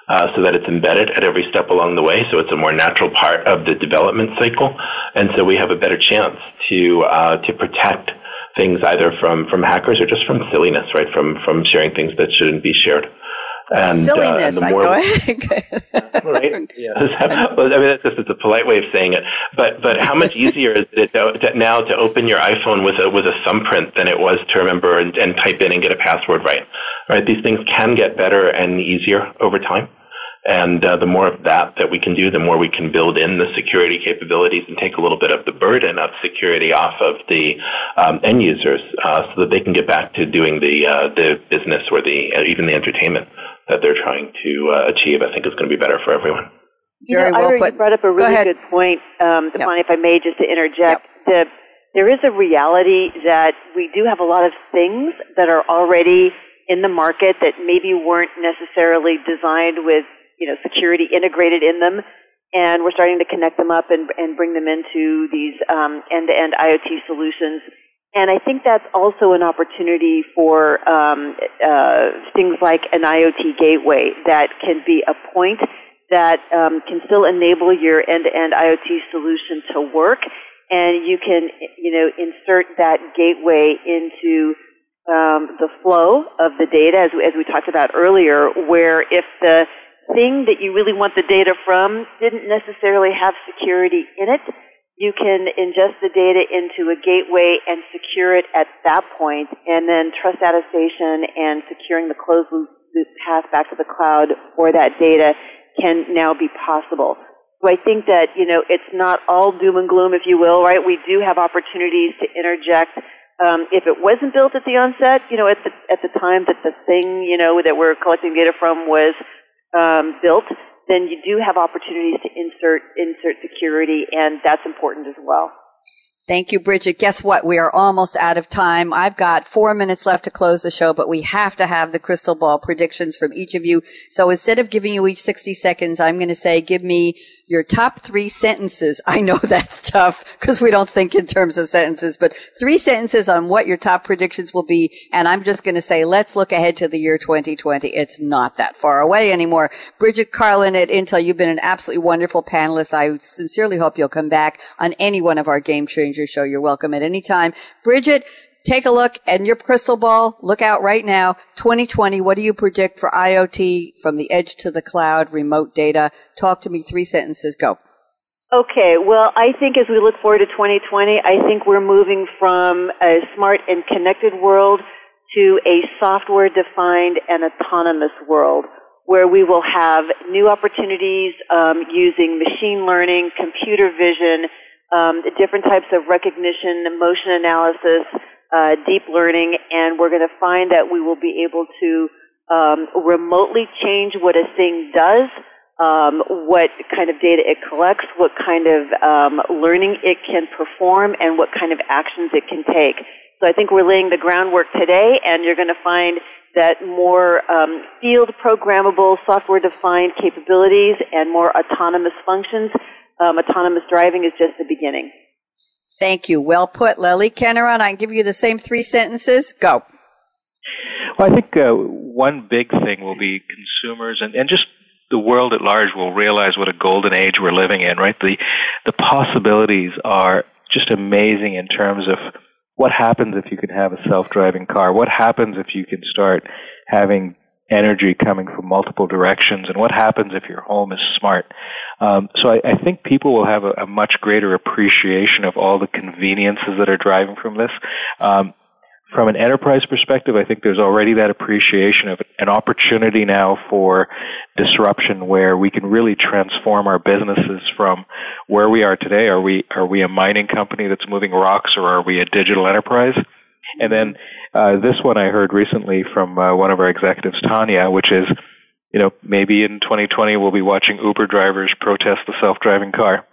uh, so that it's embedded at every step along the way, so it's a more natural part of the development cycle. And so we have a better chance to uh, to protect things either from, from hackers or just from silliness, right, from, from sharing things that shouldn't be shared. And, Silliness, uh, I go ahead. Right? Yeah. Well, I mean, that's just, it's a polite way of saying it. But but how much easier is it to, to, now to open your iPhone with a with a thumbprint than it was to remember and, and type in and get a password right? Right? These things can get better and easier over time. And uh, the more of that that we can do, the more we can build in the security capabilities and take a little bit of the burden of security off of the um, end users, uh, so that they can get back to doing the uh, the business or the uh, even the entertainment that they're trying to uh, achieve. I think is going to be better for everyone. You Very know, well Ira, put. You brought up a really Go good point, um, yep. Bonnie, if I may, just to interject. Yep. The, there is a reality that we do have a lot of things that are already in the market that maybe weren't necessarily designed with, you know, security integrated in them, and we're starting to connect them up and, and bring them into these um, end-to-end IoT solutions. And I think that's also an opportunity for um, uh, things like an IoT gateway that can be a point that um, can still enable your end-to-end IoT solution to work, and you can, you know, insert that gateway into um, the flow of the data, as we, as we talked about earlier, where if the thing that you really want the data from didn't necessarily have security in it, you can ingest the data into a gateway and secure it at that point, and then trust attestation and securing the closed loop path back to the cloud for that data can now be possible. So I think that, you know, it's not all doom and gloom, if you will, right? We do have opportunities to interject. Um, if it wasn't built at the onset, you know, at the, at the time that the thing, you know, that we're collecting data from was Um, built, then you do have opportunities to insert insert security, and that's important as well. Thank you, Bridget. Guess what? We are almost out of time. I've got four minutes left to close the show, but we have to have the crystal ball predictions from each of you. So instead of giving you each sixty seconds, I'm going to say, give me your top three sentences. I know that's tough because we don't think in terms of sentences, but three sentences on what your top predictions will be. And I'm just going to say, let's look ahead to the year twenty twenty. It's not that far away anymore. Bridget Carlin at Intel, you've been an absolutely wonderful panelist. I sincerely hope you'll come back on any one of our Game Changers your show. You're welcome at any time. Bridget, take a look and your crystal ball. Look out right now. twenty twenty, what do you predict for IoT from the edge to the cloud, remote data? Talk to me. Three sentences. Go. Okay. Well, I think as we look forward to twenty twenty, I think we're moving from a smart and connected world to a software-defined and autonomous world where we will have new opportunities um, using machine learning, computer vision, Um, the different types of recognition, motion analysis, uh, deep learning, and we're going to find that we will be able to um, remotely change what a thing does, um, what kind of data it collects, what kind of um, learning it can perform, and what kind of actions it can take. So I think we're laying the groundwork today, and you're going to find that more um, field programmable, software-defined capabilities and more autonomous functions. Um, autonomous driving is just the beginning. Thank you. Well put, Lalit Kanaran. I can give you the same three sentences. Go. Well, I think uh, one big thing will be consumers and, and just the world at large will realize what a golden age we're living in, right? The the possibilities are just amazing in terms of what happens if you can have a self-driving car, what happens if you can start having energy coming from multiple directions, and what happens if your home is smart. Um, so I, I think people will have a, a much greater appreciation of all the conveniences that are driving from this. Um, From an enterprise perspective, I think there's already that appreciation of an opportunity now for disruption where we can really transform our businesses from where we are today. Are we are we a mining company that's moving rocks, or are we a digital enterprise? And then uh, this one I heard recently from uh, one of our executives, Tanya, which is, you know, maybe in twenty twenty we'll be watching Uber drivers protest the self-driving car.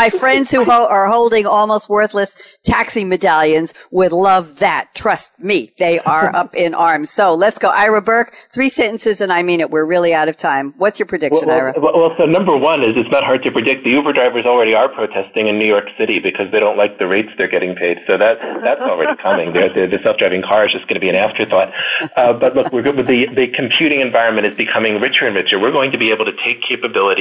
My friends who ho- are holding almost worthless taxi medallions would love that. Trust me, they are up in arms. So let's go. Ira Burke, three sentences, and I mean it. We're really out of time. What's your prediction, well, Ira? Well, well, so number one is it's not hard to predict. The Uber drivers already are protesting in New York City because they don't like the rates they're getting paid. So that that's already coming. They're, they're, the self-driving car is just going to be an afterthought. Uh, but look, we're good with the, the computing environment is becoming richer and richer. We're going to be able to take capabilities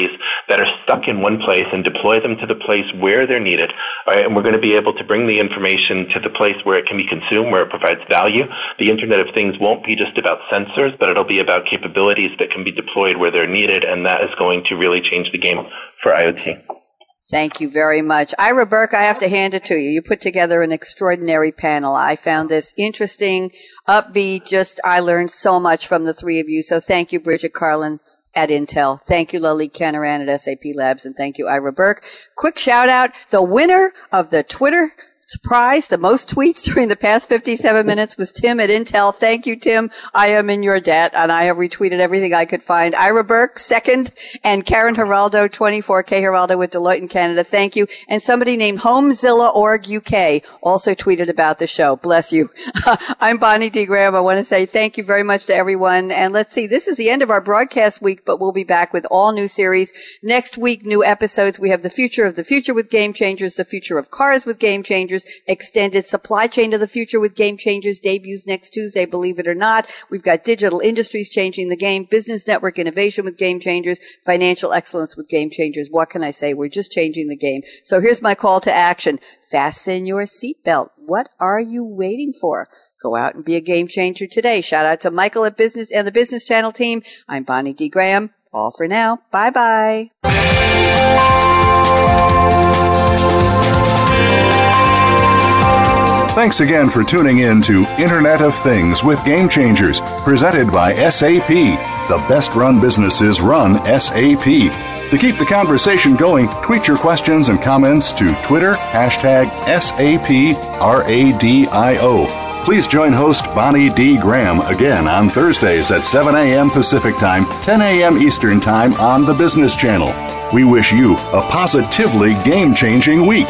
that are stuck in one place and deploy them to the place where they're needed, all right? And we're going to be able to bring the information to the place where it can be consumed, where it provides value. The Internet of Things won't be just about sensors, but it'll be about capabilities that can be deployed where they're needed, and that is going to really change the game for IoT. Thank you very much. Ira Burke, I have to hand it to you. You put together an extraordinary panel. I found this interesting, upbeat, just I learned so much from the three of you. So thank you, Bridget Carlin at Intel. Thank you, Lalit Kanaran at S A P Labs, and thank you, Ira Burke. Quick shout out, the winner of the Twitter prize, the most tweets during the past fifty-seven minutes, was Tim at Intel. Thank you, Tim. I am in your debt, and I have retweeted everything I could find. Ira Burke, second, and Karen Giraldo, twenty-four K Giraldo with Deloitte in Canada. Thank you. And somebody named HomeZilla Org U K also tweeted about the show. Bless you. I'm Bonnie D. Graham. I want to say thank you very much to everyone. And let's see, this is the end of our broadcast week, but we'll be back with all new series. Next week, new episodes. We have the future of the future with Game Changers, the future of cars with Game Changers, extended supply chain to the future with Game Changers, debuts next Tuesday, believe it or not. We've got digital industries changing the game, business network innovation with Game Changers, financial excellence with Game Changers. What can I say? We're just changing the game. So here's my call to action. Fasten your seatbelt. What are you waiting for? Go out and be a game changer today. Shout out to Michael at Business and the Business Channel team. I'm Bonnie D. Graham. All for now. Bye-bye. Thanks again for tuning in to Internet of Things with Game Changers, presented by S A P. The best-run businesses run S A P. To keep the conversation going, tweet your questions and comments to Twitter, hashtag S A P R A D I O. Please join host Bonnie D. Graham again on Thursdays at seven a.m. Pacific Time, ten a.m. Eastern Time on the Business Channel. We wish you a positively game-changing week.